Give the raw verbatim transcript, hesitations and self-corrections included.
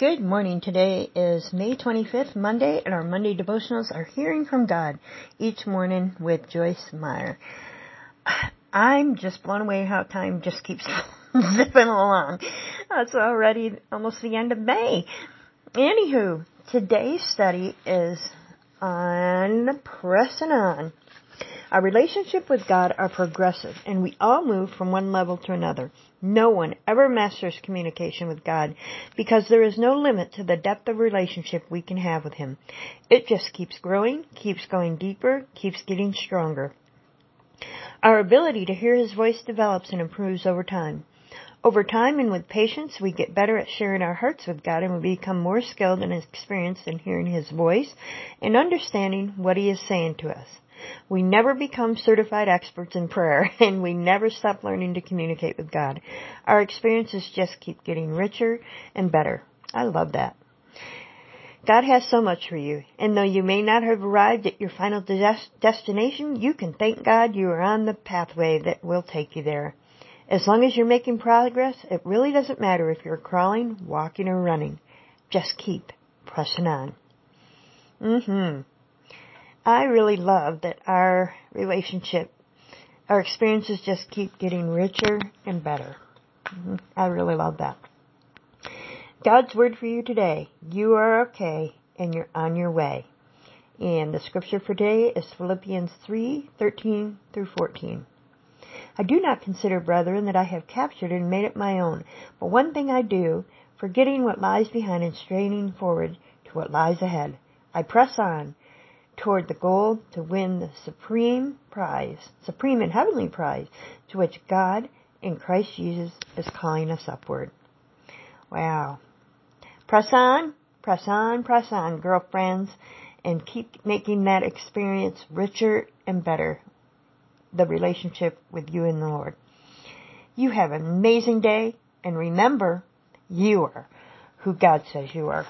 Good morning. Today is May twenty-fifth, Monday, and our Monday devotionals are Hearing from God each morning with Joyce Meyer. I'm just blown away how time just keeps zipping along. That's already almost the end of May. Anywho, today's study is on pressing on. Our relationship with God are progressive, and we all move from one level to another. No one ever masters communication with God because there is no limit to the depth of relationship we can have with Him. It just keeps growing, keeps going deeper, keeps getting stronger. Our ability to hear His voice develops and improves over time. Over time and with patience, we get better at sharing our hearts with God, and we become more skilled and experienced in hearing His voice and understanding what He is saying to us. We never become certified experts in prayer, and we never stop learning to communicate with God. Our experiences just keep getting richer and better. I love that. God has so much for you, and though you may not have arrived at your final des- destination, you can thank God you are on the pathway that will take you there. As long as you're making progress, it really doesn't matter if you're crawling, walking, or running. Just keep pressing on. Mm-hmm. I really love that our relationship, our experiences just keep getting richer and better. Mm-hmm. I really love that. God's word for you today. You are okay and you're on your way. And the scripture for today is Philippians three thirteen through fourteen. I do not consider, brethren, that I have captured and made it my own. But one thing I do, forgetting what lies behind and straining forward to what lies ahead, I press on toward the goal to win the supreme prize, supreme and heavenly prize, to which God in Christ Jesus is calling us upward. Wow. Press on, press on, press on, girlfriends, and keep making that experience richer and better, the relationship with you and the Lord. You have an amazing day, and remember, you are who God says you are.